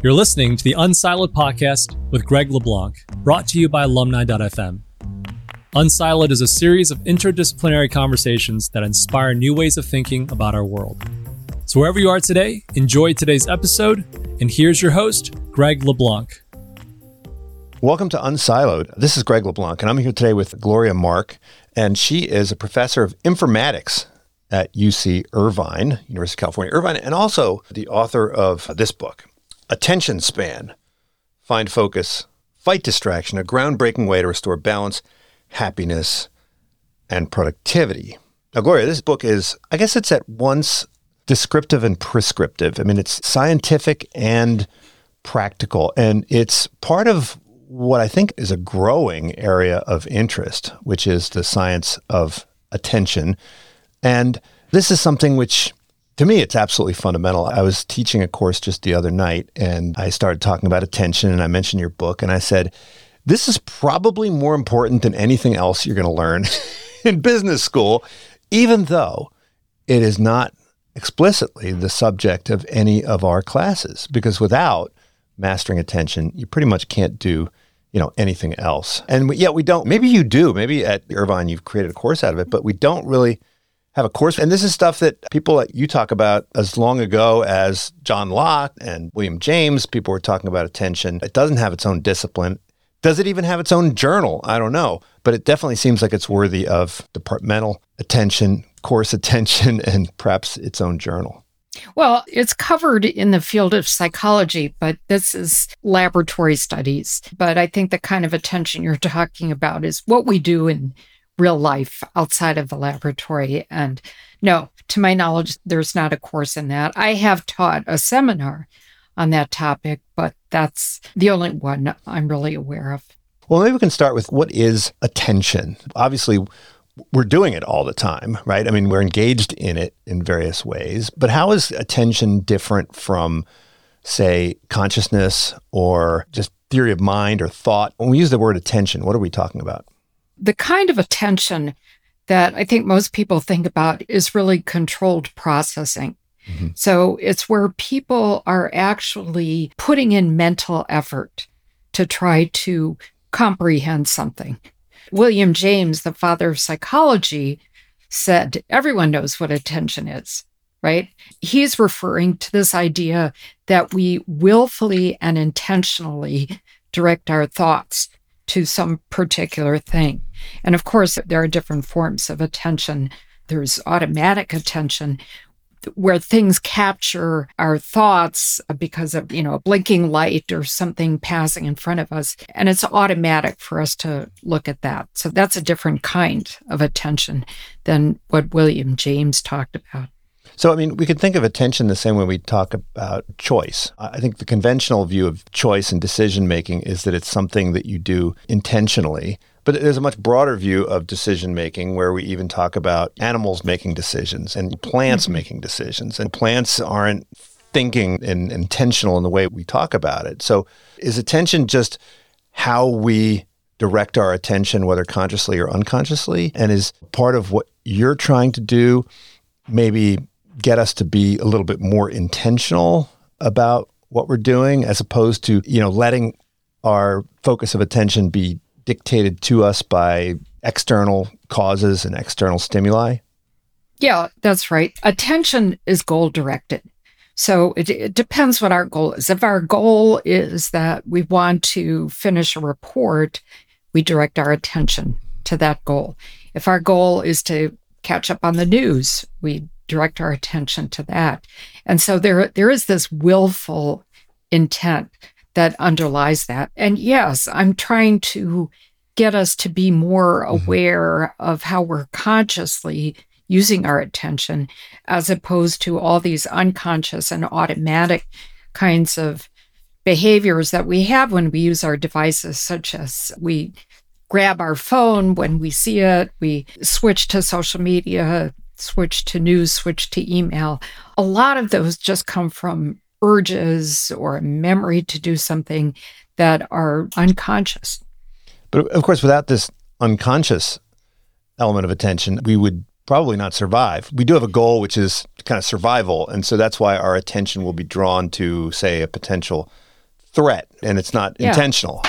You're listening to the unSILOed Podcast with Greg LeBlanc, brought to you by alumni.fm. unSILOed is a series of interdisciplinary conversations that inspire new ways of thinking about our world. So wherever you are today, enjoy today's episode. And here's your host, Greg LeBlanc. Welcome to unSILOed. This is Greg LeBlanc, and I'm here today with Gloria Mark, and she is a professor of informatics at UC Irvine, University of California, Irvine, and also the author of this book, Attention Span, Find Focus, Fight Distraction, a groundbreaking way to restore balance, happiness, and productivity. Now, Gloria, this book is, I guess it's at once descriptive and prescriptive. I mean, it's scientific and practical, and it's part of what I think is a growing area of interest, which is the science of attention. And this is something which, to me, it's absolutely fundamental. I was teaching a course just the other night, and I started talking about attention, and I mentioned your book, and I said, this is probably more important than anything else you're going to learn in business school, even though it is not explicitly the subject of any of our classes, because without mastering attention, you pretty much can't do, anything else. And yet we don't, maybe you do, maybe at Irvine you've created a course out of it, but we don't really have a course. And this is stuff that people that you talk about as long ago as John Locke and William James, people were talking about attention. It doesn't have its own discipline. Does it even have its own journal? I don't know, but it definitely seems like it's worthy of departmental attention, course attention, and perhaps its own journal. Well, it's covered in the field of psychology, but this is laboratory studies. But I think the kind of attention you're talking about is what we do in real life outside of the laboratory. And no, to my knowledge, there's not a course in that. I have taught a seminar on that topic, but that's the only one I'm really aware of. Well, maybe we can start with what is attention? Obviously, we're doing it all the time, right? I mean, we're engaged in it in various ways, but how is attention different from, say, consciousness or just theory of mind or thought? When we use the word attention, what are we talking about? The kind of attention that I think most people think about is really controlled processing. Mm-hmm. So it's where people are actually putting in mental effort to try to comprehend something. William James, the father of psychology, said everyone knows what attention is, right? He's referring to this idea that we willfully and intentionally direct our thoughts to some particular thing. And of course, there are different forms of attention. There's automatic attention, where things capture our thoughts because of, a blinking light or something passing in front of us. And it's automatic for us to look at that. So that's a different kind of attention than what William James talked about. So, we could think of attention the same way we talk about choice. I think the conventional view of choice and decision-making is that it's something that you do intentionally. But there's a much broader view of decision-making where we even talk about animals making decisions and plants making decisions. And plants aren't thinking and intentional in the way we talk about it. So is attention just how we direct our attention, whether consciously or unconsciously? And is part of what you're trying to do maybe get us to be a little bit more intentional about what we're doing as opposed to, letting our focus of attention be dictated to us by external causes and external stimuli? Yeah, that's right. Attention is goal-directed. So it depends what our goal is. If our goal is that we want to finish a report, we direct our attention to that goal. If our goal is to catch up on the news, we direct our attention to that. And so there is this willful intent that underlies that. And yes, I'm trying to get us to be more aware of how we're consciously using our attention as opposed to all these unconscious and automatic kinds of behaviors that we have when we use our devices, such as we grab our phone when we see it, we switch to social media, switch to news, switch to email. A lot of those just come from urges or a memory to do something that are unconscious. But of course, without this unconscious element of attention, we would probably not survive. We do have a goal, which is kind of survival. And so that's why our attention will be drawn to, say, a potential threat and it's not intentional.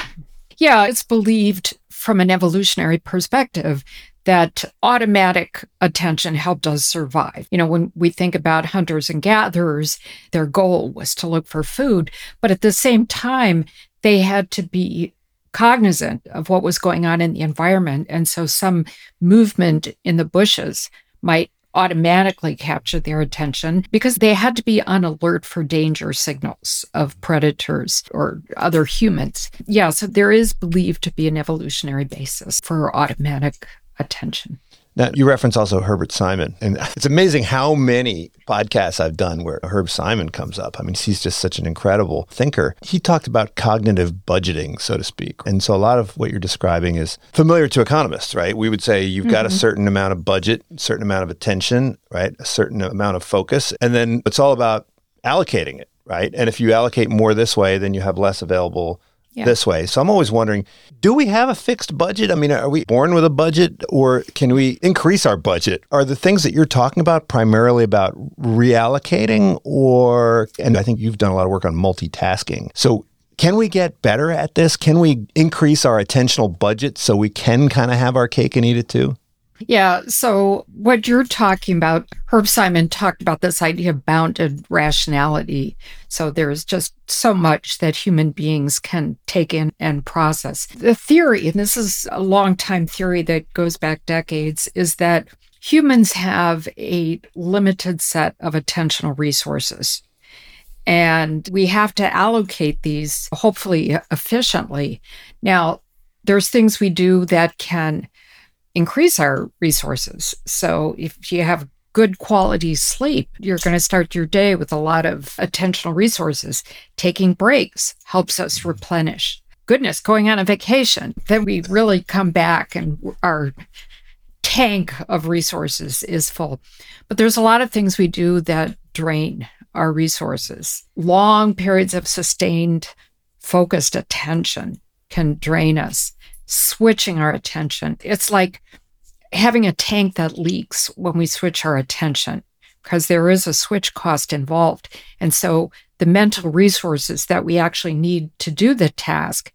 Yeah, it's believed from an evolutionary perspective that automatic attention helped us survive. You know, when we think about hunters and gatherers, their goal was to look for food, but at the same time, they had to be cognizant of what was going on in the environment. And so some movement in the bushes might automatically capture their attention because they had to be on alert for danger signals of predators or other humans. Yeah, so there is believed to be an evolutionary basis for automatic attention. Now, you reference also Herbert Simon, and it's amazing how many podcasts I've done where Herb Simon comes up. I mean, he's just such an incredible thinker. He talked about cognitive budgeting, so to speak. And so a lot of what you're describing is familiar to economists, right? We would say you've got a certain amount of budget, a certain amount of attention, right? A certain amount of focus. And then it's all about allocating it, right? And if you allocate more this way, then you have less available this way. So I'm always wondering, do we have a fixed budget? I mean, are we born with a budget or can we increase our budget? Are the things that you're talking about primarily about reallocating or, and I think you've done a lot of work on multitasking. So can we get better at this? Can we increase our attentional budget so we can kind of have our cake and eat it too? Yeah. So what you're talking about, Herb Simon talked about this idea of bounded rationality. So there's just so much that human beings can take in and process. The theory, and this is a long-time theory that goes back decades, is that humans have a limited set of attentional resources. And we have to allocate these, hopefully, efficiently. Now, there's things we do that can increase our resources. So if you have good quality sleep, you're going to start your day with a lot of attentional resources. Taking breaks helps us replenish. Goodness, going on a vacation, then we really come back and our tank of resources is full. But there's a lot of things we do that drain our resources. Long periods of sustained, focused attention can drain us. Switching our attention. It's like having a tank that leaks when we switch our attention because there is a switch cost involved. And so the mental resources that we actually need to do the task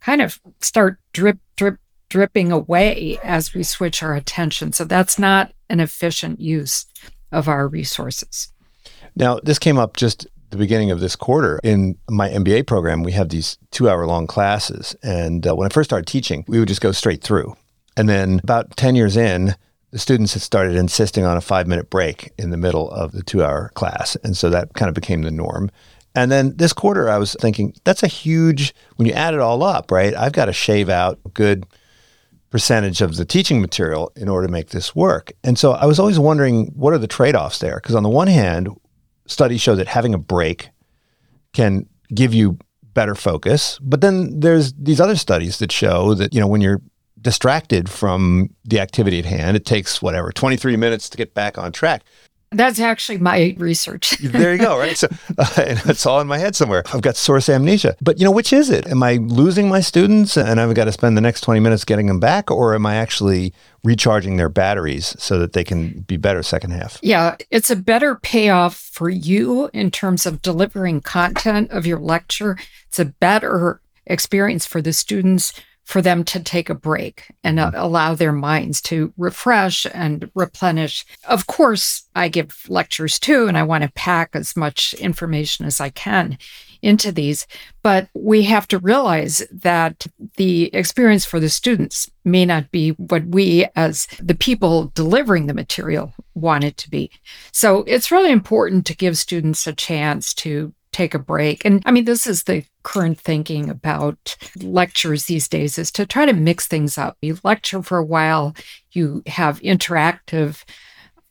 kind of start dripping away as we switch our attention. So that's not an efficient use of our resources. Now, this came up just the beginning of this quarter in my MBA program. We have these 2-hour-long classes. And when I first started teaching, we would just go straight through. And then about 10 years in, the students had started insisting on a 5-minute break in the middle of the 2-hour class. And so that kind of became the norm. And then this quarter, I was thinking, that's a huge, when you add it all up, right? I've got to shave out a good percentage of the teaching material in order to make this work. And so I was always wondering, what are the trade-offs there? Because on the one hand, studies show that having a break can give you better focus. But then there's these other studies that show that, you know, when you're distracted from the activity at hand, it takes 23 minutes to get back on track. That's actually my research. There you go, right? So it's all in my head somewhere. I've got source amnesia. But, you know, which is it? Am I losing my students and I've got to spend the next 20 minutes getting them back? Or am I actually recharging their batteries so that they can be better second half? Yeah, it's a better payoff for you in terms of delivering content of your lecture. It's a better experience for the students for them to take a break and allow their minds to refresh and replenish. Of course, I give lectures too, and I want to pack as much information as I can into these. But we have to realize that the experience for the students may not be what we as the people delivering the material want it to be. So it's really important to give students a chance to take a break. And I mean, this is the current thinking about lectures these days, is to try to mix things up. You lecture for a while, you have interactive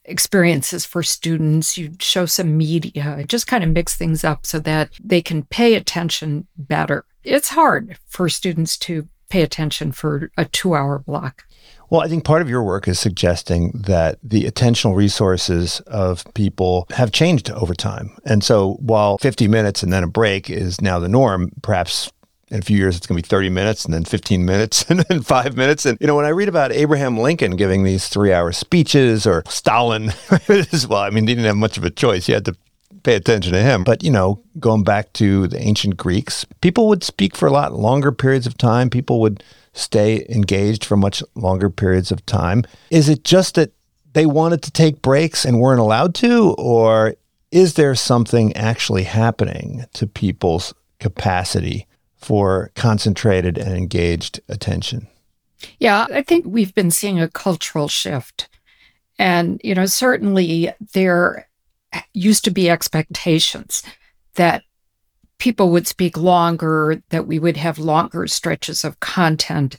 experiences for students, you show some media, just kind of mix things up so that they can pay attention better. It's hard for students to pay attention for a 2-hour block. Well, I think part of your work is suggesting that the attentional resources of people have changed over time. And so while 50 minutes and then a break is now the norm, perhaps in a few years it's going to be 30 minutes and then 15 minutes and then 5 minutes. And, you know, when I read about Abraham Lincoln giving these 3-hour speeches or Stalin, well, I mean, he didn't have much of a choice. He had to pay attention to him. But, you know, going back to the ancient Greeks, people would speak for a lot longer periods of time. People would stay engaged for much longer periods of time. Is it just that they wanted to take breaks and weren't allowed to? Or is there something actually happening to people's capacity for concentrated and engaged attention? Yeah, I think we've been seeing a cultural shift. And, you know, certainly there used to be expectations that people would speak longer, that we would have longer stretches of content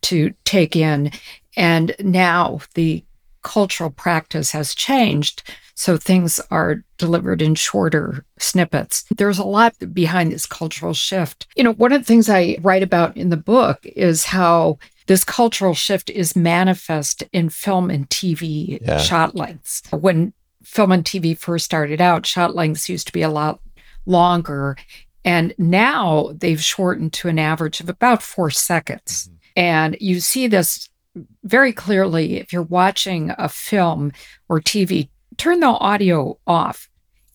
to take in. And now the cultural practice has changed, so things are delivered in shorter snippets. There's a lot behind this cultural shift. You know, one of the things I write about in the book is how this cultural shift is manifest in film and TV shot lengths. When film and TV first started out, shot lengths used to be a lot longer, and now they've shortened to an average of about 4 seconds. Mm-hmm. And you see this very clearly. If you're watching a film or TV, turn the audio off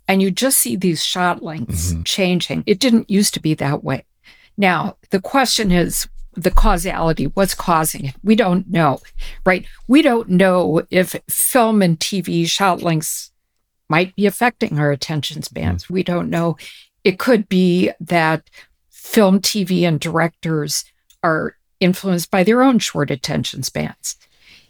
and you just see these shot lengths changing. It didn't used to be that way. Now, the question is the causality. What's causing it? We don't know, right? We don't know if film and TV shot lengths might be affecting our attention spans. We don't know. It could be that film, TV, and directors are influenced by their own short attention spans.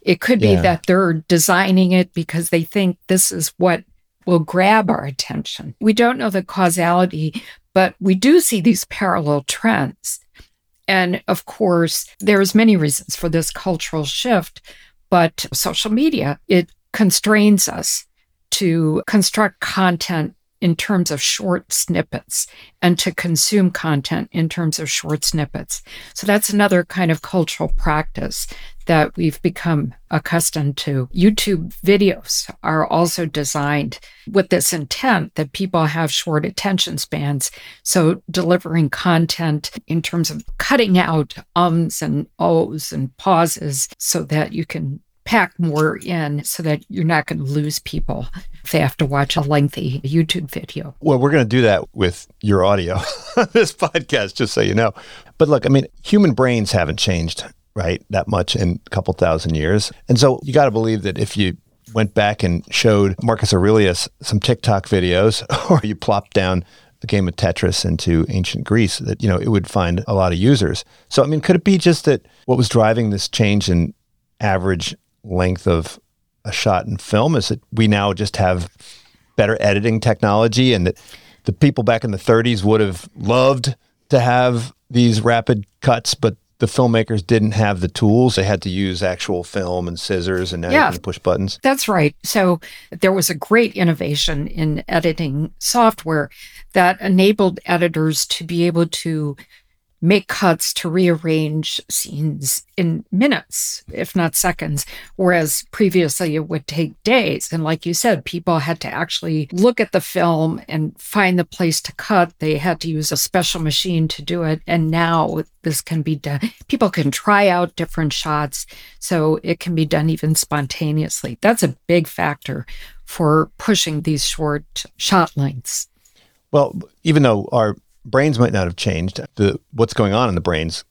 It could be that they're designing it because they think this is what will grab our attention. We don't know the causality, but we do see these parallel trends. And of course, there's many reasons for this cultural shift, but social media, it constrains us to construct content in terms of short snippets and to consume content in terms of short snippets. So that's another kind of cultural practice that we've become accustomed to. YouTube videos are also designed with this intent that people have short attention spans. So delivering content in terms of cutting out ums and ohs and pauses so that you can pack more in so that you're not going to lose people if they have to watch a lengthy YouTube video. Well, we're going to do that with your audio on this podcast, just so you know. But look, I mean, human brains haven't changed, right, that much in a couple thousand years. And so you got to believe that if you went back and showed Marcus Aurelius some TikTok videos, or you plopped down a game of Tetris into ancient Greece, that, you know, it would find a lot of users. So, I mean, could it be just that what was driving this change in average length of a shot in film is that we now just have better editing technology, and that the people back in the 30s would have loved to have these rapid cuts, but the filmmakers didn't have the tools. They had to use actual film and scissors, and now you can push buttons. That's right. So there was a great innovation in editing software that enabled editors to be able to make cuts, to rearrange scenes in minutes, if not seconds, whereas previously it would take days. And like you said, people had to actually look at the film and find the place to cut. They had to use a special machine to do it. And now this can be done. People can try out different shots, so it can be done even spontaneously. That's a big factor for pushing these short shot lengths. Well, even though our brains might not have changed, what's going on in the brains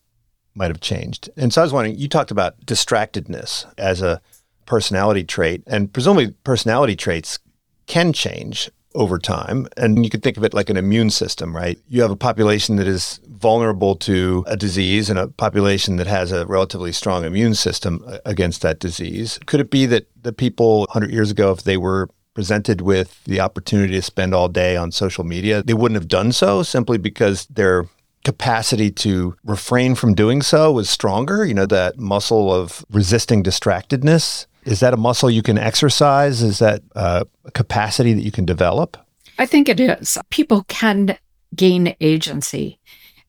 might have changed. And so I was wondering, you talked about distractedness as a personality trait, and presumably personality traits can change over time. And you could think of it like an immune system, right? You have a population that is vulnerable to a disease and a population that has a relatively strong immune system against that disease. Could it be that the people 100 years ago, if they were presented with the opportunity to spend all day on social media, they wouldn't have done so simply because their capacity to refrain from doing so was stronger? You know, that muscle of resisting distractedness. Is that a muscle you can exercise? Is that a capacity that you can develop? I think it is. People can gain agency.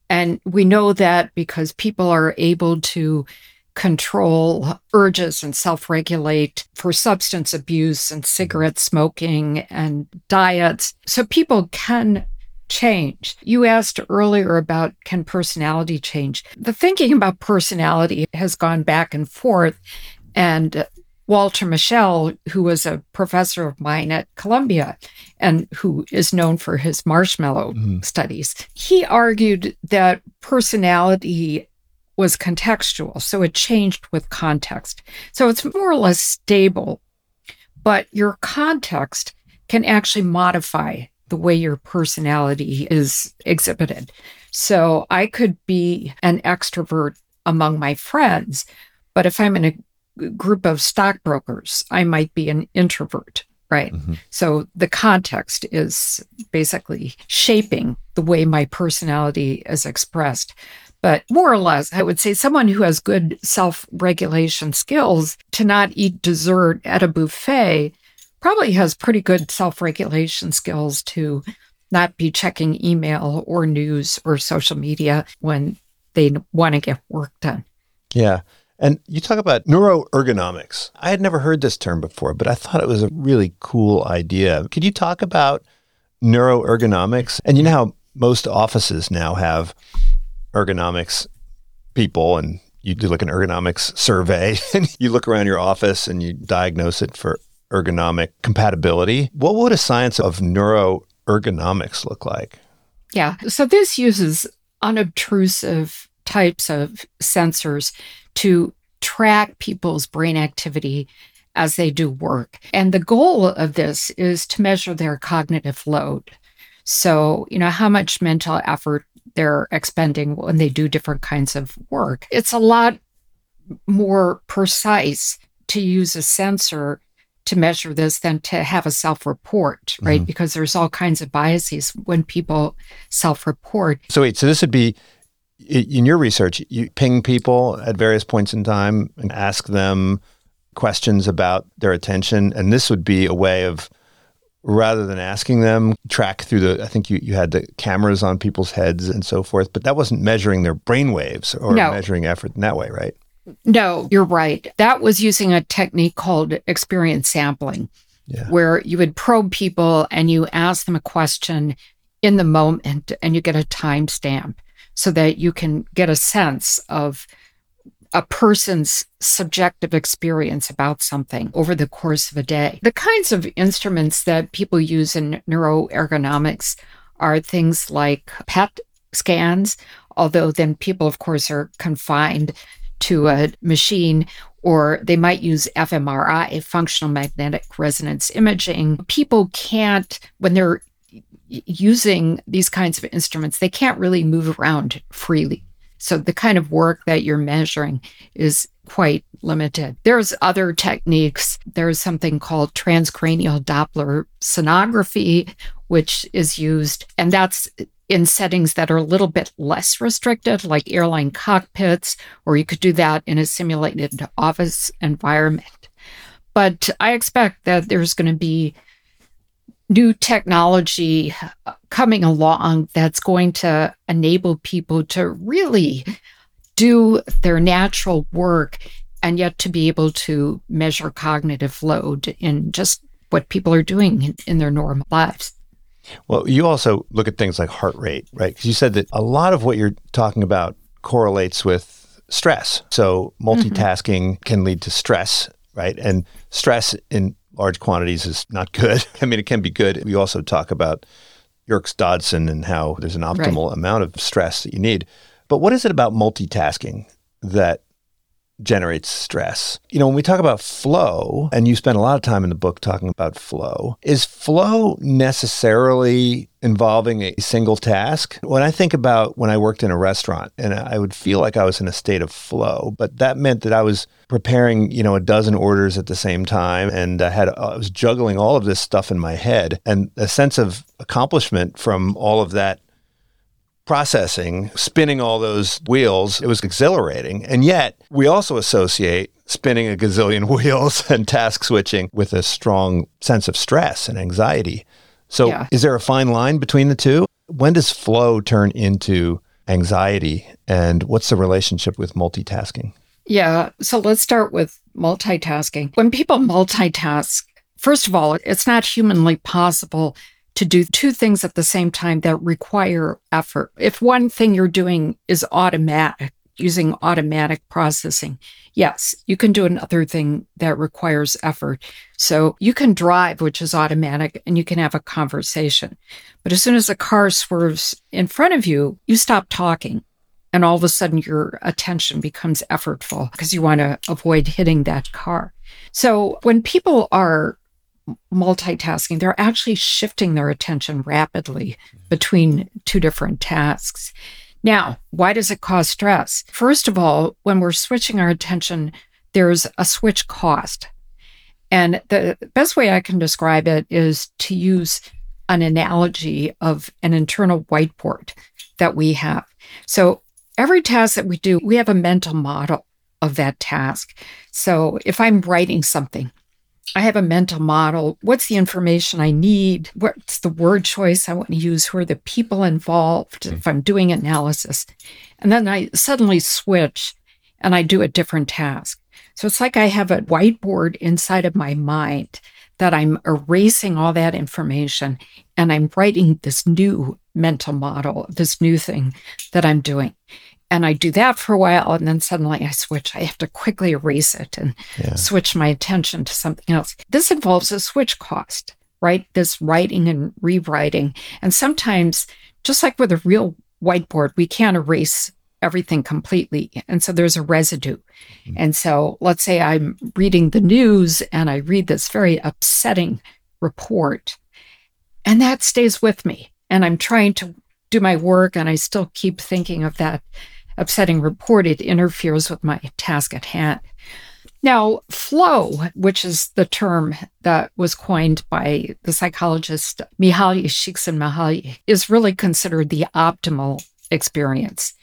And we know that because people are able to control urges and self-regulate for substance abuse and cigarette smoking and diets. So people can change. You asked earlier about can personality change. The thinking about personality has gone back and forth, and Walter Mischel, who was a professor of mine at Columbia and who is known for his marshmallow studies, he argued that personality was contextual, so it changed with context. So it's more or less stable, but your context can actually modify the way your personality is exhibited. So I could be an extrovert among my friends, but if I'm in a group of stockbrokers, I might be an introvert, right? Mm-hmm. So the context is basically shaping the way my personality is expressed. But more or less, I would say someone who has good self-regulation skills to not eat dessert at a buffet probably has pretty good self-regulation skills to not be checking email or news or social media when they want to get work done. Yeah. And you talk about neuroergonomics. I had never heard this term before, but I thought it was a really cool idea. Could you talk about neuroergonomics? And you know how most offices now have ergonomics people, and you do like an ergonomics survey, and you look around your office and you diagnose it for ergonomic compatibility. What would a science of neuroergonomics look like? Yeah. So this uses unobtrusive types of sensors to track people's brain activity as they do work. And the goal of this is to measure their cognitive load. So, you know, how much mental effort they're expending when they do different kinds of work. It's a lot more precise to use a sensor to measure this than to have a self-report, right? Mm-hmm. Because there's all kinds of biases when people self-report. So wait, so this would be, in your research, you ping people at various points in time and ask them questions about their attention. And this would be a way of, rather than asking them, track through the, I think you had the cameras on people's heads and so forth, but that wasn't measuring their brainwaves or measuring effort in that way, right? No, you're right. That was using a technique called experience sampling, where you would probe people and you ask them a question in the moment and you get a timestamp, so that you can get a sense of a person's subjective experience about something over the course of a day. The kinds of instruments that people use in neuroergonomics are things like PET scans, although then people, of course, are confined to a machine, or they might use fMRI, functional magnetic resonance imaging. People can't, when they're using these kinds of instruments, they can't really move around freely. So the kind of work that you're measuring is quite limited. There's other techniques. There's something called transcranial Doppler sonography, which is used, and that's in settings that are a little bit less restrictive, like airline cockpits, or you could do that in a simulated office environment. But I expect that there's going to be new technology coming along that's going to enable people to really do their natural work and yet to be able to measure cognitive load in just what people are doing in their normal lives. Well, you also look at things like heart rate, right? Because you said that a lot of what you're talking about correlates with stress. So multitasking can lead to stress, right? And stress in large quantities is not good. I mean, it can be good. We also talk about Yerkes-Dodson and how there's an optimal amount of stress that you need. But what is it about multitasking that generates stress? You know, when we talk about flow, and you spend a lot of time in the book talking about flow, is flow necessarily involving a single task? When I think about when I worked in a restaurant, and I would feel like I was in a state of flow, but that meant that I was preparing, you know, a dozen orders at the same time, and I was juggling all of this stuff in my head, and a sense of accomplishment from all of that processing, spinning all those wheels, it was exhilarating. And yet, we also associate spinning a gazillion wheels and task switching with a strong sense of stress and anxiety. So is there a fine line between the two? When does flow turn into anxiety? And what's the relationship with multitasking? Yeah. So let's start with multitasking. When people multitask, first of all, it's not humanly possible to do two things at the same time that require effort. If one thing you're doing is automatic, using automatic processing. Yes, you can do another thing that requires effort. So you can drive, which is automatic, and you can have a conversation. But as soon as a car swerves in front of you, you stop talking. And all of a sudden, your attention becomes effortful because you want to avoid hitting that car. So when people are multitasking, they're actually shifting their attention rapidly between two different tasks. Now, why does it cause stress? First of all, when we're switching our attention, there's a switch cost. And the best way I can describe it is to use an analogy of an internal whiteboard that we have. So every task that we do, we have a mental model of that task. So if I'm writing something, I have a mental model. What's the information I need? What's the word choice I want to use? Who are the people involved? If I'm doing analysis, and then I suddenly switch and I do a different task. So it's like I have a whiteboard inside of my mind that I'm erasing all that information and I'm writing this new mental model, this new thing that I'm doing. And I do that for a while, and then suddenly I switch. I have to quickly erase it and switch my attention to something else. This involves a switch cost, right? This writing and rewriting. And sometimes, just like with a real whiteboard, we can't erase everything completely. And so there's a residue. Mm-hmm. And so let's say I'm reading the news, and I read this very upsetting report, and that stays with me. And I'm trying to do my work, and I still keep thinking of that upsetting report. It interferes with my task at hand. Now, flow, which is the term that was coined by the psychologist Mihaly Csikszentmihalyi, is really considered the optimal experience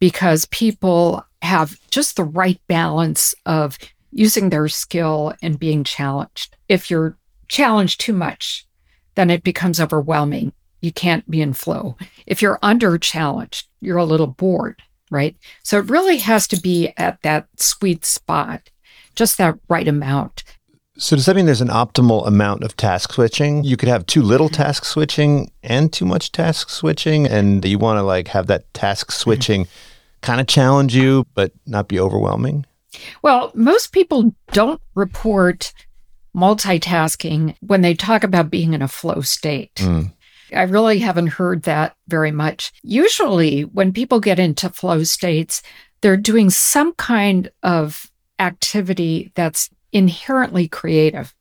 because people have just the right balance of using their skill and being challenged. If you're challenged too much, then it becomes overwhelming. You can't be in flow. If you're under-challenged, you're a little bored, right? So it really has to be at that sweet spot, just that right amount. So does that mean there's an optimal amount of task switching? You could have too little task switching and too much task switching, and you want to like have that task switching kind of challenge you, but not be overwhelming? Well, most people don't report multitasking when they talk about being in a flow state. I really haven't heard that very much. Usually, when people get into flow states, they're doing some kind of activity that's inherently creative.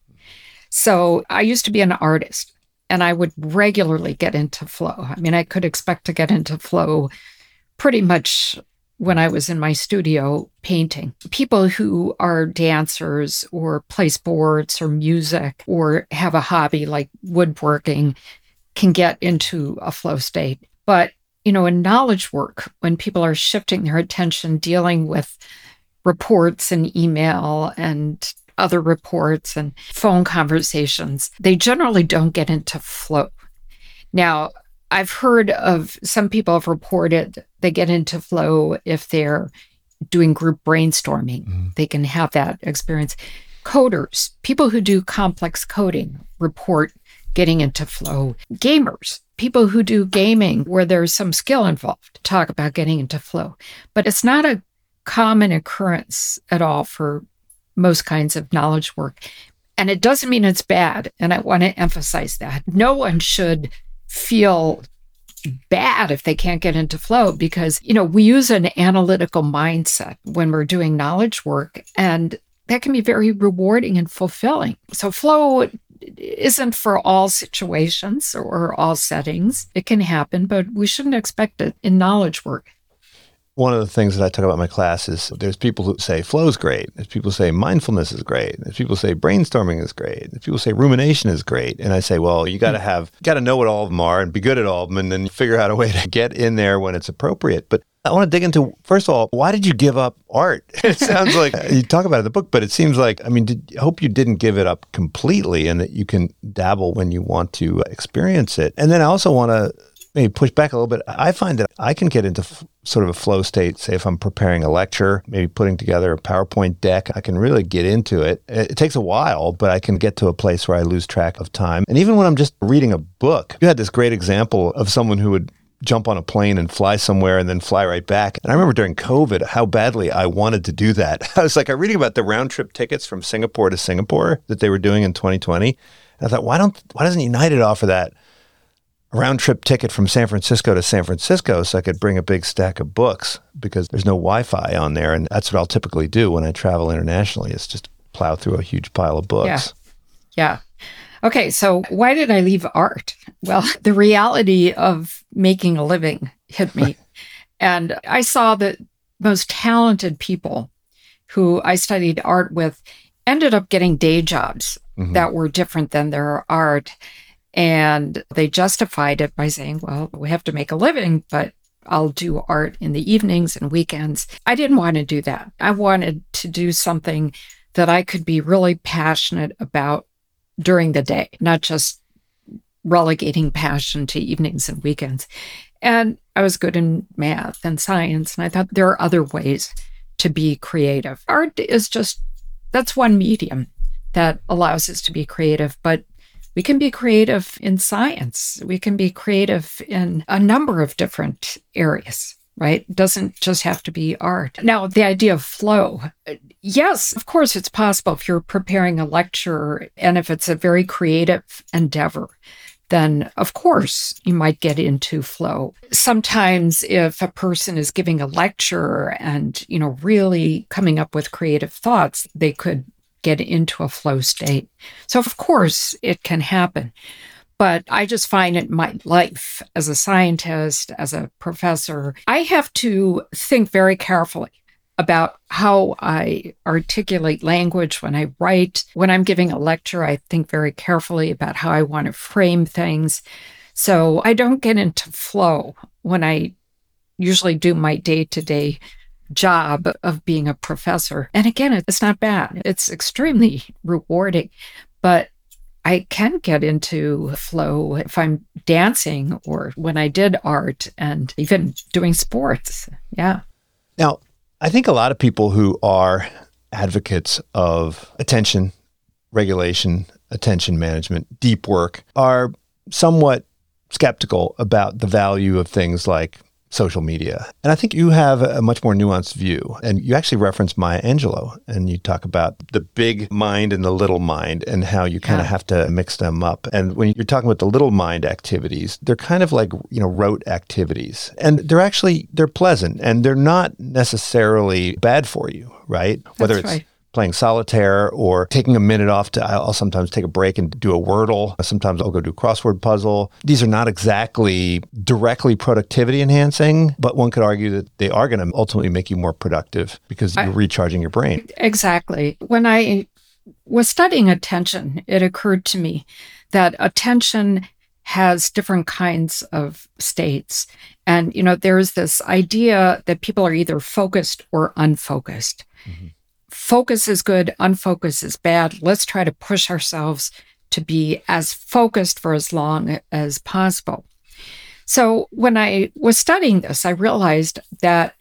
So I used to be an artist, and I would regularly get into flow. I mean, I could expect to get into flow pretty much when I was in my studio painting. People who are dancers or play sports or music or have a hobby like woodworking can get into a flow state. But, you know, in knowledge work, when people are shifting their attention, dealing with reports and email and other reports and phone conversations, they generally don't get into flow. Now, I've heard of some people have reported they get into flow if they're doing group brainstorming. They can have that experience. Coders, people who do complex coding, report getting into flow. Gamers, people who do gaming where there's some skill involved, talk about getting into flow. But it's not a common occurrence at all for most kinds of knowledge work. And it doesn't mean it's bad. And I want to emphasize that. No one should feel bad if they can't get into flow because, you know, we use an analytical mindset when we're doing knowledge work, and that can be very rewarding and fulfilling. So flow isn't for all situations or all settings. It can happen, but we shouldn't expect it in knowledge work. One of the things that I talk about in my class is there's people who say flow is great. There's people who say mindfulness is great. There's people who say brainstorming is great. There's people who say rumination is great. And I say, well, you got to know what all of them are and be good at all of them and then figure out a way to get in there when it's appropriate. But I want to dig into, first of all, why did you give up art? It sounds like you talk about it in the book, but it seems like, I mean, I hope you didn't give it up completely and that you can dabble when you want to experience it. And then I also want to maybe push back a little bit. I find that I can get into sort of a flow state, say if I'm preparing a lecture, maybe putting together a PowerPoint deck, I can really get into it. It takes a while, but I can get to a place where I lose track of time. And even when I'm just reading a book, you had this great example of someone who would jump on a plane and fly somewhere and then fly right back. And I remember during COVID how badly I wanted to do that. I was like, I'm reading about the round trip tickets from Singapore to Singapore that they were doing in 2020. And I thought, why doesn't United offer that? A round trip ticket from San Francisco to San Francisco, so I could bring a big stack of books because there's no Wi-Fi on there. And that's what I'll typically do when I travel internationally, is just plow through a huge pile of books. Yeah. Okay. So why did I leave art? Well, the reality of making a living hit me. And I saw that most talented people who I studied art with ended up getting day jobs that were different than their art. And they justified it by saying, well, we have to make a living, but I'll do art in the evenings and weekends. I didn't want to do that. I wanted to do something that I could be really passionate about during the day, not just relegating passion to evenings and weekends. And I was good in math and science, and I thought there are other ways to be creative. Art is just, that's one medium that allows us to be creative, but we can be creative in science. We can be creative in a number of different areas, right? It doesn't just have to be art. Now, the idea of flow. Yes, of course, it's possible if you're preparing a lecture and if it's a very creative endeavor, then of course you might get into flow. Sometimes if a person is giving a lecture and, you know, really coming up with creative thoughts, they could get into a flow state. So of course it can happen, but I just find in my life as a scientist, as a professor, I have to think very carefully about how I articulate language when I write. When I'm giving a lecture, I think very carefully about how I want to frame things. So I don't get into flow when I usually do my day-to-day job of being a professor. And again, it's not bad. It's extremely rewarding, but I can get into flow if I'm dancing or when I did art and even doing sports. Yeah. Now, I think a lot of people who are advocates of attention regulation, attention management, deep work, are somewhat skeptical about the value of things like social media. And I think you have a much more nuanced view. And you actually reference Maya Angelou, and you talk about the big mind and the little mind and how you kind of have to mix them up. And when you're talking about the little mind activities, they're kind of like, you know, rote activities. And they're pleasant and they're not necessarily bad for you, right? Whether it's playing solitaire or taking a minute off to, I'll sometimes take a break and do a Wordle. Sometimes I'll go do a crossword puzzle. These are not exactly directly productivity enhancing, but one could argue that they are going to ultimately make you more productive because you're recharging your brain. Exactly. When I was studying attention, it occurred to me that attention has different kinds of states. And, you know, there's this idea that people are either focused or unfocused. Mm-hmm. Focus is good, unfocus is bad. Let's try to push ourselves to be as focused for as long as possible. So when I was studying this, I realized that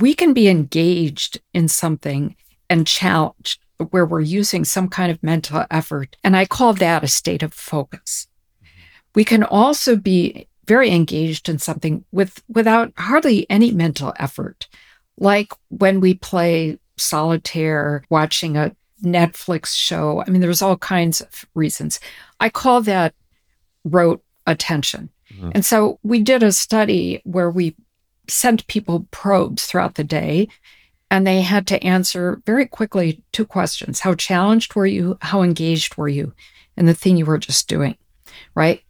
we can be engaged in something and challenged where we're using some kind of mental effort. And I call that a state of focus. We can also be very engaged in something without hardly any mental effort, like when we play solitaire, watching a Netflix show. I mean, there's all kinds of reasons. I call that rote attention. Mm-hmm. And so we did a study where we sent people probes throughout the day, and they had to answer very quickly two questions. How challenged were you? How engaged were you in the thing you were just doing, right?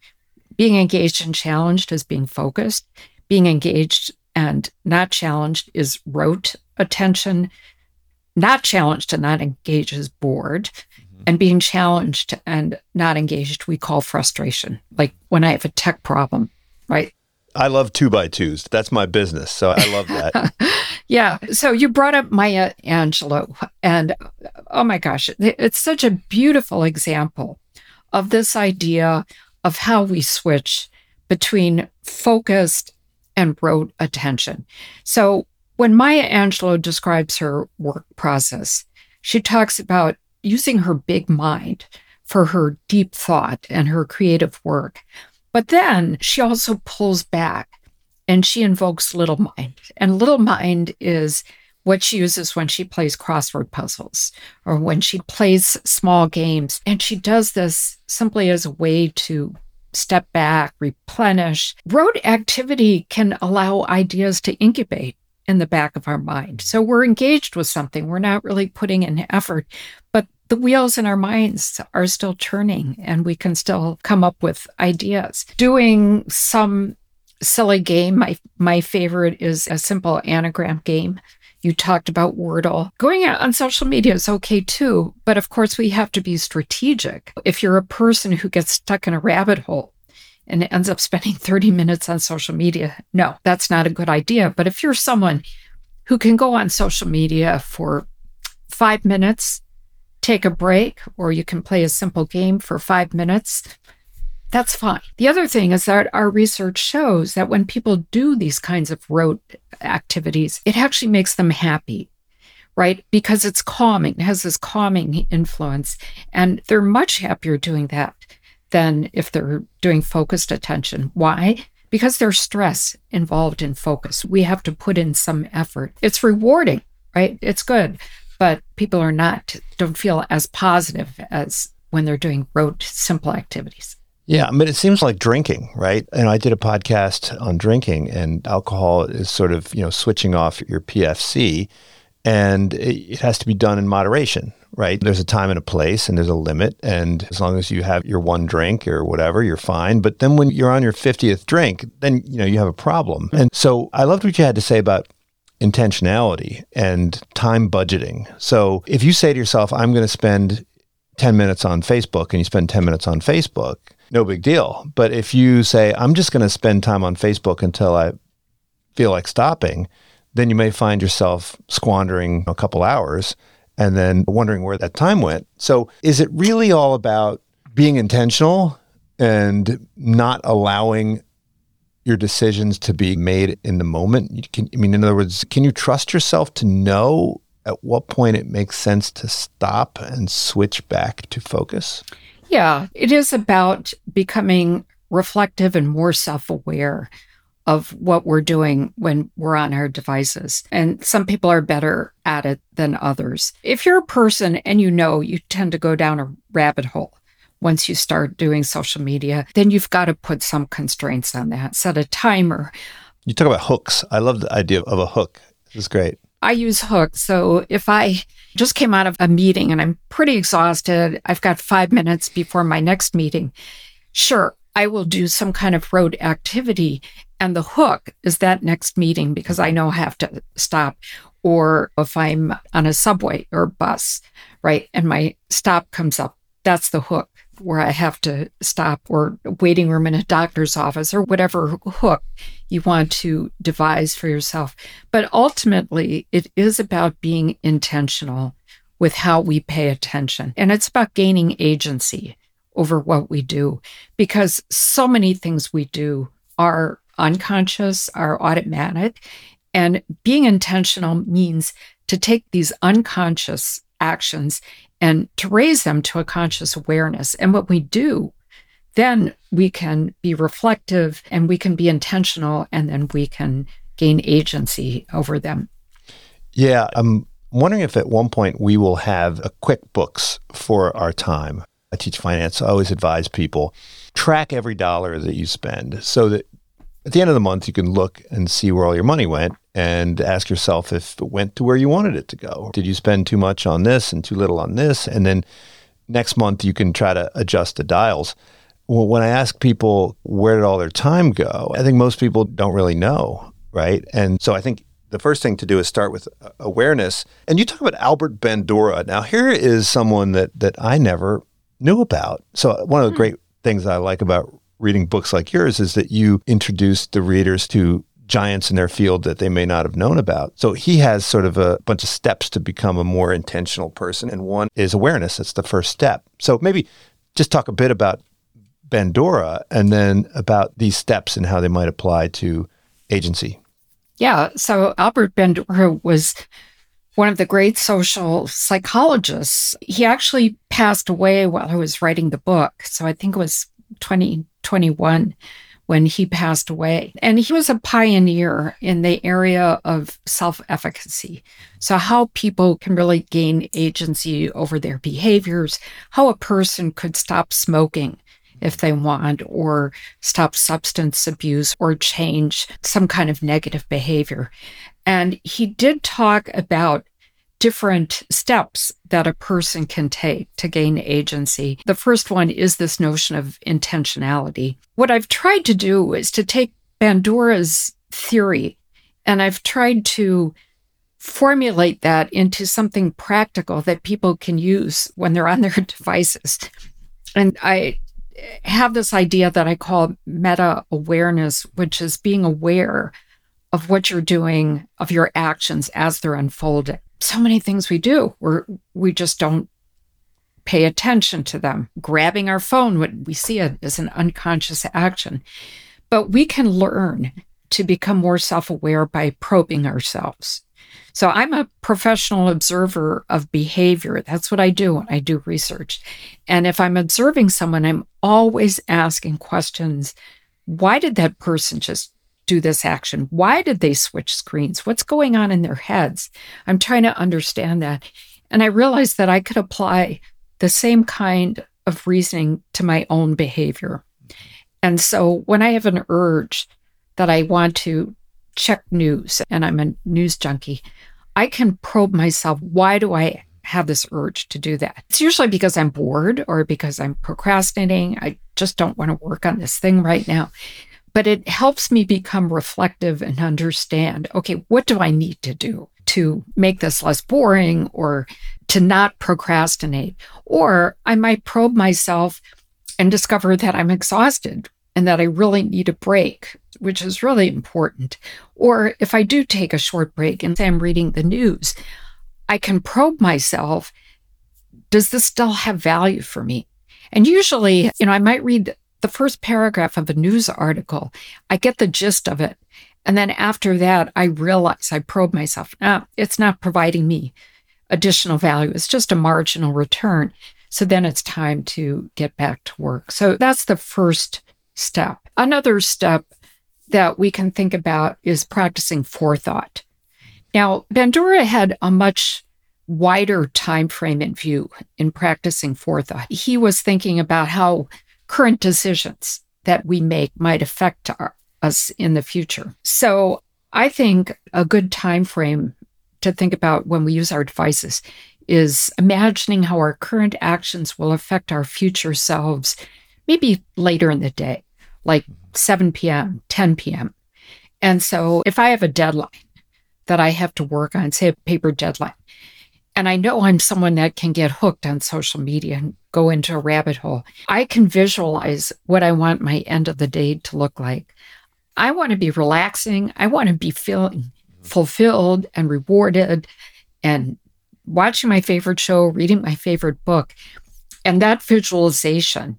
Being engaged and challenged is being focused. Being engaged and not challenged is rote attention. Not challenged and not engaged is bored, and being challenged and not engaged, we call frustration. Like when I have a tech problem, right? I love 2x2s. That's my business. So I love that. Yeah. So you brought up Maya Angelou, and oh my gosh, it's such a beautiful example of this idea of how we switch between focused and rote attention. So when Maya Angelou describes her work process, she talks about using her big mind for her deep thought and her creative work. But then she also pulls back and she invokes Little Mind. And Little Mind is what she uses when she plays crossword puzzles or when she plays small games. And she does this simply as a way to step back, replenish. Rote activity can allow ideas to incubate in the back of our mind. So we're engaged with something. We're not really putting in effort, but the wheels in our minds are still turning and we can still come up with ideas. Doing some silly game, my favorite is a simple anagram game. You talked about Wordle. Going out on social media is okay too, but of course we have to be strategic. If you're a person who gets stuck in a rabbit hole and ends up spending 30 minutes on social media, no, that's not a good idea. But if you're someone who can go on social media for 5 minutes, take a break, or you can play a simple game for 5 minutes, that's fine. The other thing is that our research shows that when people do these kinds of rote activities, it actually makes them happy, right? Because it's calming, it has this calming influence. And they're much happier doing that than if they're doing focused attention. Why? Because there's stress involved in focus. We have to put in some effort. It's rewarding, right? It's good, but people are don't feel as positive as when they're doing rote, simple activities. Yeah, but it seems like drinking, right? And I did a podcast on drinking, and alcohol is sort of, switching off your PFC, and it has to be done in moderation, right? There's a time and a place, and there's a limit, and as long as you have your one drink or whatever, you're fine. But then when you're on your 50th drink, then, you have a problem. And so I loved what you had to say about intentionality and time budgeting. So if you say to yourself, I'm going to spend 10 minutes on Facebook, and you spend 10 minutes on Facebook, no big deal. But if you say, I'm just going to spend time on Facebook until I feel like stopping, then you may find yourself squandering a couple hours and then wondering where that time went. So is it really all about being intentional and not allowing your decisions to be made in the moment? In other words, can you trust yourself to know at what point it makes sense to stop and switch back to focus? Yeah, it is about becoming reflective and more self-aware of what we're doing when we're on our devices. And some people are better at it than others. If you're a person and you tend to go down a rabbit hole once you start doing social media, then you've got to put some constraints on that. Set a timer. You talk about hooks. I love the idea of a hook. This is great. I use hooks. So if I just came out of a meeting and I'm pretty exhausted, I've got 5 minutes before my next meeting, sure, I will do some kind of rote activity. And the hook is that next meeting because I know I have to stop. Or if I'm on a subway or bus, right, and my stop comes up, that's the hook where I have to stop, or waiting room in a doctor's office, or whatever hook you want to devise for yourself. But ultimately, it is about being intentional with how we pay attention. And it's about gaining agency over what we do, because so many things we do are unconscious, are automatic. And being intentional means to take these unconscious actions and to raise them to a conscious awareness. And what we do, then we can be reflective and we can be intentional, and then we can gain agency over them. Yeah, I'm wondering if at one point we will have a QuickBooks for our time. I teach finance, so I always advise people, track every dollar that you spend so that at the end of the month, you can look and see where all your money went and ask yourself if it went to where you wanted it to go. Did you spend too much on this and too little on this? And then next month, you can try to adjust the dials. Well, when I ask people where did all their time go, I think most people don't really know, right? And so I think the first thing to do is start with awareness. And you talk about Albert Bandura. Now, here is someone that I never knew about. So one of the great things I like about reading books like yours is that you introduce the readers to giants in their field that they may not have known about. So he has sort of a bunch of steps to become a more intentional person. And one is awareness. That's the first step. So maybe just talk a bit about Bandura and then about these steps and how they might apply to agency. Yeah. So Albert Bandura was one of the great social psychologists. He actually passed away while I was writing the book. So I think it was 2021 when he passed away. And he was a pioneer in the area of self-efficacy. So how people can really gain agency over their behaviors, how a person could stop smoking if they want, or stop substance abuse, or change some kind of negative behavior. And he did talk about different steps that a person can take to gain agency. The first one is this notion of intentionality. What I've tried to do is to take Bandura's theory, and I've tried to formulate that into something practical that people can use when they're on their devices. And I have this idea that I call meta-awareness, which is being aware of what you're doing, of your actions as they're unfolding. So many things we do, we just don't pay attention to them. Grabbing our phone when we see it is an unconscious action. But we can learn to become more self-aware by probing ourselves. So I'm a professional observer of behavior. That's what I do when I do research. And if I'm observing someone, I'm always asking questions. Why did that person just do this action? Why did they switch screens? What's going on in their heads? I'm trying to understand that. And I realized that I could apply the same kind of reasoning to my own behavior. And so when I have an urge that I want to check news, and I'm a news junkie, I can probe myself, why do I have this urge to do that? It's usually because I'm bored or because I'm procrastinating. I just don't want to work on this thing right now. But it helps me become reflective and understand, okay, what do I need to do to make this less boring or to not procrastinate? Or I might probe myself and discover that I'm exhausted and that I really need a break, which is really important. Or if I do take a short break and say I'm reading the news, I can probe myself, does this still have value for me? And usually, I might read the first paragraph of a news article, I get the gist of it. And then after that, I realize, I probe myself, it's not providing me additional value. It's just a marginal return. So then it's time to get back to work. So that's the first step. Another step that we can think about is practicing forethought. Now, Bandura had a much wider time frame in view in practicing forethought. He was thinking about how current decisions that we make might affect us in the future. So I think a good time frame to think about when we use our devices is imagining how our current actions will affect our future selves, maybe later in the day, like 7 p.m., 10 p.m. And so if I have a deadline that I have to work on, say a paper deadline, and I know I'm someone that can get hooked on social media and go into a rabbit hole, I can visualize what I want my end of the day to look like. I want to be relaxing. I want to be feeling fulfilled and rewarded and watching my favorite show, reading my favorite book. And that visualization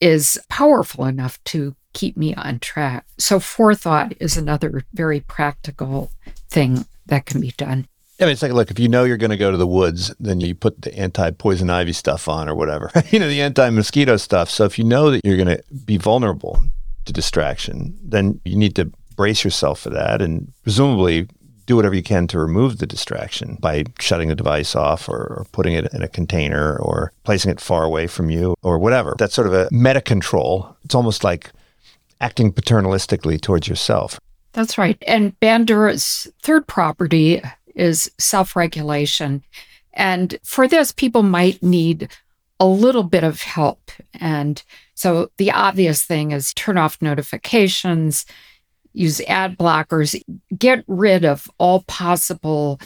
is powerful enough to keep me on track. So forethought is another very practical thing that can be done. It's like, look, if you know you're going to go to the woods, then you put the anti-poison ivy stuff on or whatever, the anti-mosquito stuff. So if you know that you're going to be vulnerable to distraction, then you need to brace yourself for that and presumably do whatever you can to remove the distraction by shutting the device off or putting it in a container or placing it far away from you or whatever. That's sort of a meta-control. It's almost like acting paternalistically towards yourself. That's right. And Bandura's third property is self-regulation. And for this, people might need a little bit of help. And so the obvious thing is turn off notifications, use ad blockers, get rid of all possible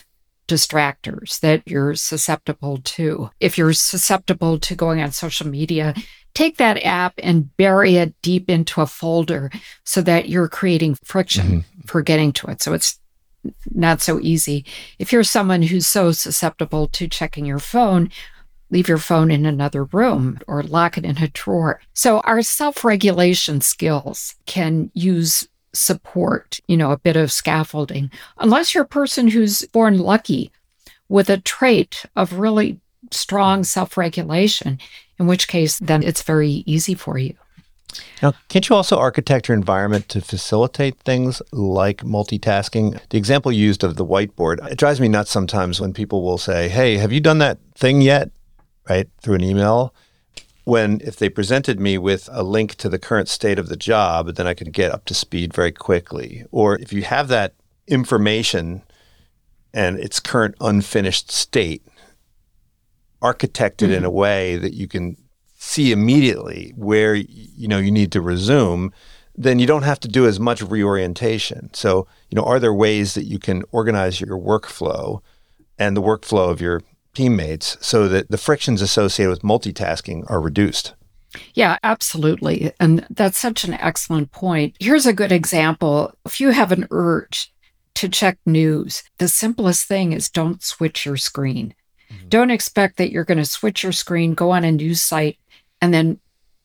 distractors that you're susceptible to. If you're susceptible to going on social media, take that app and bury it deep into a folder so that you're creating friction for getting to it. So it's not so easy. If you're someone who's so susceptible to checking your phone, leave your phone in another room or lock it in a drawer. So our self-regulation skills can use support, a bit of scaffolding, unless you're a person who's born lucky with a trait of really strong self-regulation, in which case then it's very easy for you. Now, can't you also architect your environment to facilitate things like multitasking? The example used of the whiteboard, it drives me nuts sometimes when people will say, hey, have you done that thing yet, right, through an email? When if they presented me with a link to the current state of the job, then I could get up to speed very quickly. Or if you have that information and its current unfinished state architected in a way that you can see immediately where you need to resume, then you don't have to do as much reorientation. So, are there ways that you can organize your workflow and the workflow of your teammates so that the frictions associated with multitasking are reduced? Yeah, absolutely. And that's such an excellent point. Here's a good example. If you have an urge to check news, the simplest thing is don't switch your screen. Mm-hmm. Don't expect that you're going to switch your screen, go on a news site, and then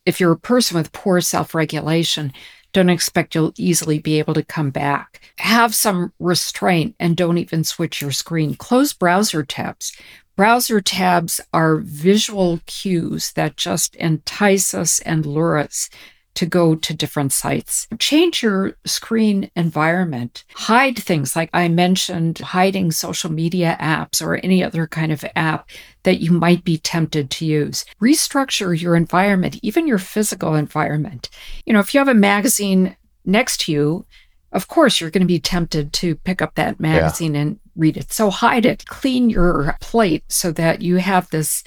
if you're a person with poor self-regulation, don't expect you'll easily be able to come back. Have some restraint and don't even switch your screen. Close browser tabs. Browser tabs are visual cues that just entice us and lure us to go to different sites. Change your screen environment. Hide things, like I mentioned, hiding social media apps or any other kind of app that you might be tempted to use. Restructure your environment, even your physical environment. If you have a magazine next to you, of course, you're going to be tempted to pick up that magazine and read it. So hide it. Clean your plate so that you have this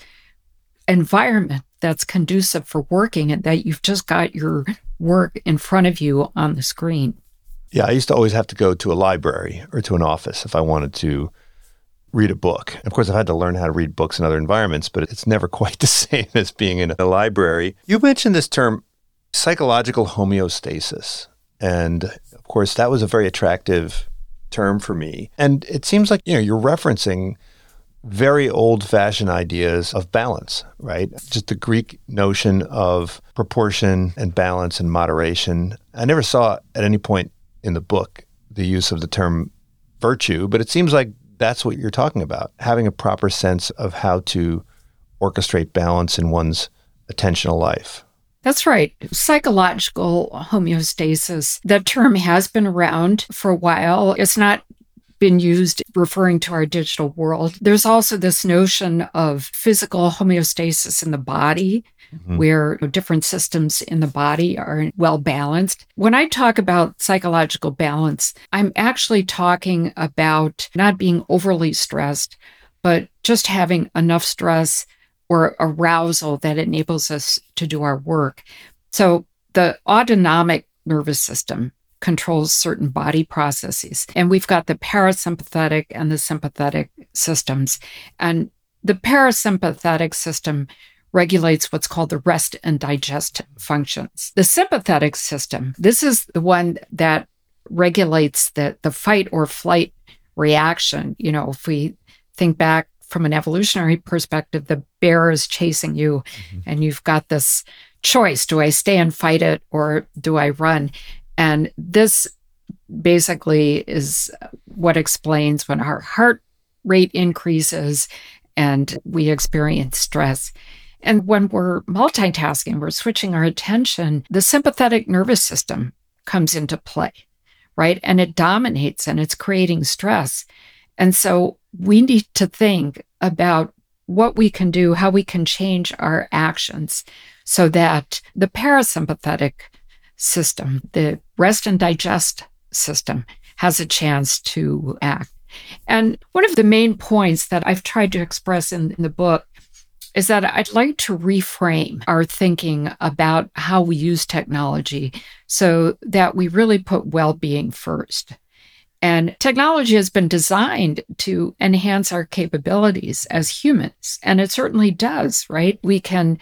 environment that's conducive for working and that you've just got your work in front of you on the screen. Yeah, I used to always have to go to a library or to an office if I wanted to read a book. Of course, I've had to learn how to read books in other environments, but it's never quite the same as being in a library. You mentioned this term, psychological homeostasis. And of course, that was a very attractive term for me. And it seems like, you're referencing very old-fashioned ideas of balance, right? Just the Greek notion of proportion and balance and moderation. I never saw at any point in the book the use of the term virtue, but it seems like that's what you're talking about, having a proper sense of how to orchestrate balance in one's attentional life. That's right. Psychological homeostasis. That term has been around for a while. It's not been used referring to our digital world. There's also this notion of physical homeostasis in the body, where different systems in the body are well balanced. When I talk about psychological balance, I'm actually talking about not being overly stressed, but just having enough stress or arousal that enables us to do our work. So the autonomic nervous system controls certain body processes. And we've got the parasympathetic and the sympathetic systems. And the parasympathetic system regulates what's called the rest and digest functions. The sympathetic system, this is the one that regulates the fight or flight reaction. If we think back from an evolutionary perspective, the bear is chasing you and you've got this choice. Do I stay and fight it or do I run? And this basically is what explains when our heart rate increases and we experience stress. And when we're multitasking, we're switching our attention, the sympathetic nervous system comes into play, right? And it dominates and it's creating stress. And so we need to think about what we can do, how we can change our actions so that the parasympathetic system, the rest and digest system, has a chance to act. And one of the main points that I've tried to express in the book is that I'd like to reframe our thinking about how we use technology so that we really put well-being first. And technology has been designed to enhance our capabilities as humans, and it certainly does, right? We can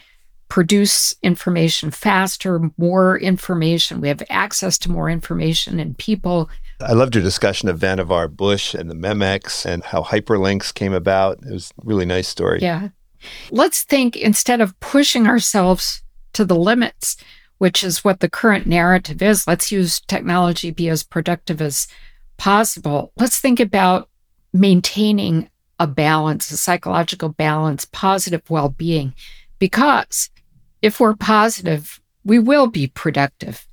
produce information faster, more information. We have access to more information and people. I loved your discussion of Vannevar Bush and the Memex and how hyperlinks came about. It was a really nice story. Yeah. Let's think, instead of pushing ourselves to the limits, which is what the current narrative is, let's use technology, be as productive as possible. Let's think about maintaining a balance, a psychological balance, positive well-being, because if we're positive, we will be productive.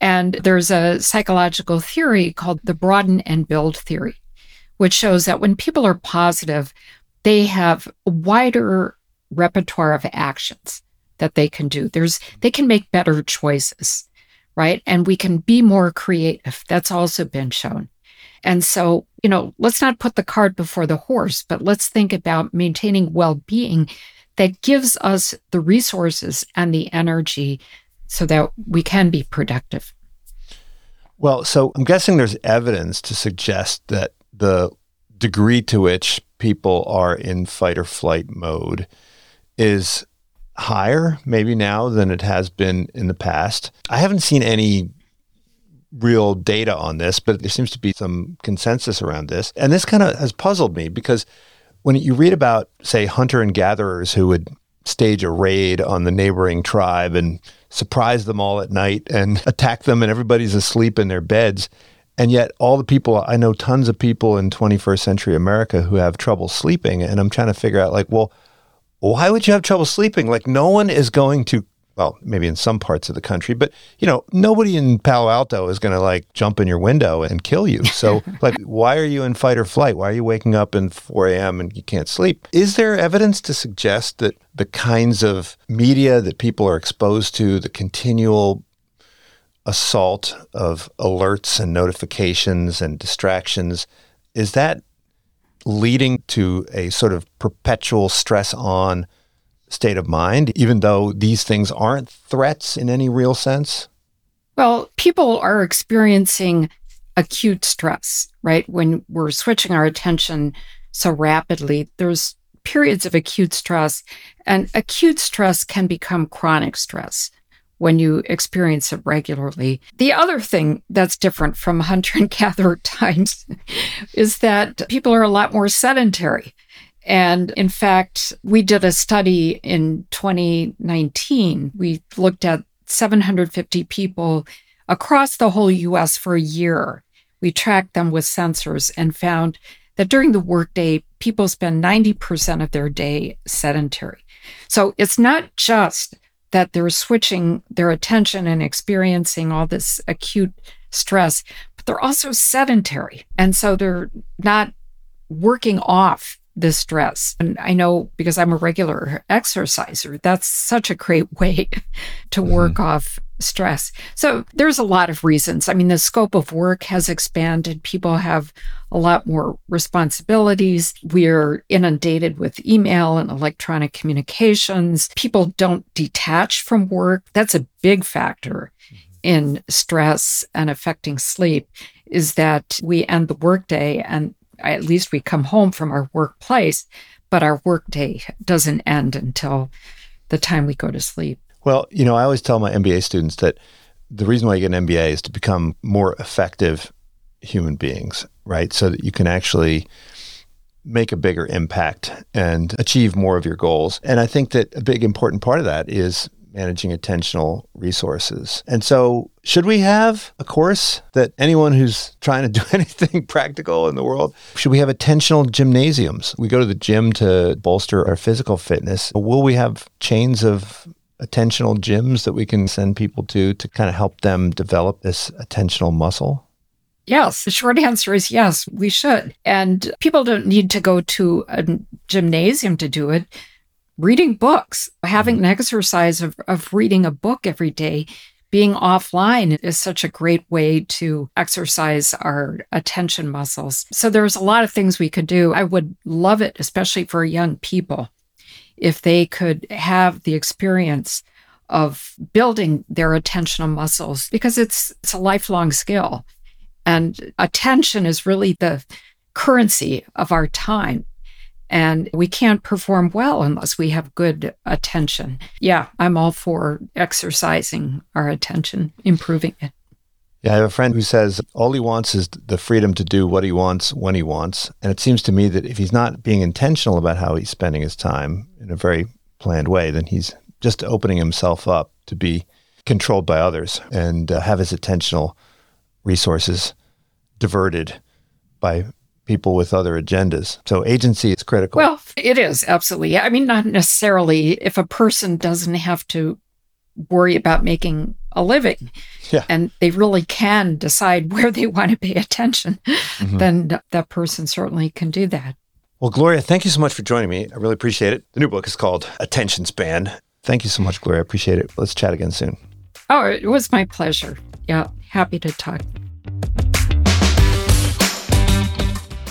And there's a psychological theory called the broaden and build theory, which shows that when people are positive, they have a wider repertoire of actions that they can do. They can make better choices, right? And we can be more creative. That's also been shown. And so, let's not put the cart before the horse, but let's think about maintaining well-being that gives us the resources and the energy so that we can be productive. Well, so I'm guessing there's evidence to suggest that the degree to which people are in fight or flight mode is higher maybe now than it has been in the past. I haven't seen any real data on this, but there seems to be some consensus around this. And this kind of has puzzled me because when you read about, say, hunter and gatherers who would stage a raid on the neighboring tribe and surprise them all at night and attack them and everybody's asleep in their beds. And yet all the people, I know tons of people in 21st century America who have trouble sleeping. And I'm trying to figure out why would you have trouble sleeping? No one is going to, maybe in some parts of the country, but nobody in Palo Alto is going to jump in your window and kill you. So why are you in fight or flight? Why are you waking up in 4 a.m. and you can't sleep? Is there evidence to suggest that the kinds of media that people are exposed to, the continual assault of alerts and notifications and distractions, is that leading to a sort of perpetual stress on state of mind, even though these things aren't threats in any real sense? Well, people are experiencing acute stress, right? When we're switching our attention so rapidly, there's periods of acute stress, and acute stress can become chronic stress when you experience it regularly. The other thing that's different from hunter and gatherer times is that people are a lot more sedentary. And in fact, we did a study in 2019. We looked at 750 people across the whole U.S. for a year. We tracked them with sensors and found that during the workday, people spend 90% of their day sedentary. So it's not just that they're switching their attention and experiencing all this acute stress, but they're also sedentary. And so they're not working off the stress. And I know because I'm a regular exerciser, that's such a great way to work off stress. So there's a lot of reasons. The scope of work has expanded. People have a lot more responsibilities. We're inundated with email and electronic communications. People don't detach from work. That's a big factor in stress and affecting sleep, is that we end the workday and at least we come home from our workplace, but our workday doesn't end until the time we go to sleep. Well, I always tell my MBA students that the reason why you get an MBA is to become more effective human beings, right? So that you can actually make a bigger impact and achieve more of your goals. And I think that a big important part of that is managing attentional resources. And so should we have a course that anyone who's trying to do anything practical in the world, should we have attentional gymnasiums? We go to the gym to bolster our physical fitness. Will we have chains of attentional gyms that we can send people to kind of help them develop this attentional muscle? Yes, the short answer is yes, we should. And people don't need to go to a gymnasium to do it. Reading books, having an exercise of reading a book every day, being offline is such a great way to exercise our attention muscles. So there's a lot of things we could do. I would love it, especially for young people, if they could have the experience of building their attentional muscles, because it's a lifelong skill. And attention is really the currency of our time. And we can't perform well unless we have good attention. Yeah, I'm all for exercising our attention, improving it. Yeah, I have a friend who says all he wants is the freedom to do what he wants when he wants. And it seems to me that if he's not being intentional about how he's spending his time in a very planned way, then he's just opening himself up to be controlled by others and have his attentional resources diverted by people with other agendas. So agency is critical. Well, it is, absolutely. Not necessarily if a person doesn't have to worry about making a living, and they really can decide where they want to pay attention, then that person certainly can do that. Well, Gloria, thank you so much for joining me. I really appreciate it. The new book is called Attention Span. Thank you so much, Gloria. I appreciate it. Let's chat again soon. Oh, it was my pleasure. Yeah, happy to talk.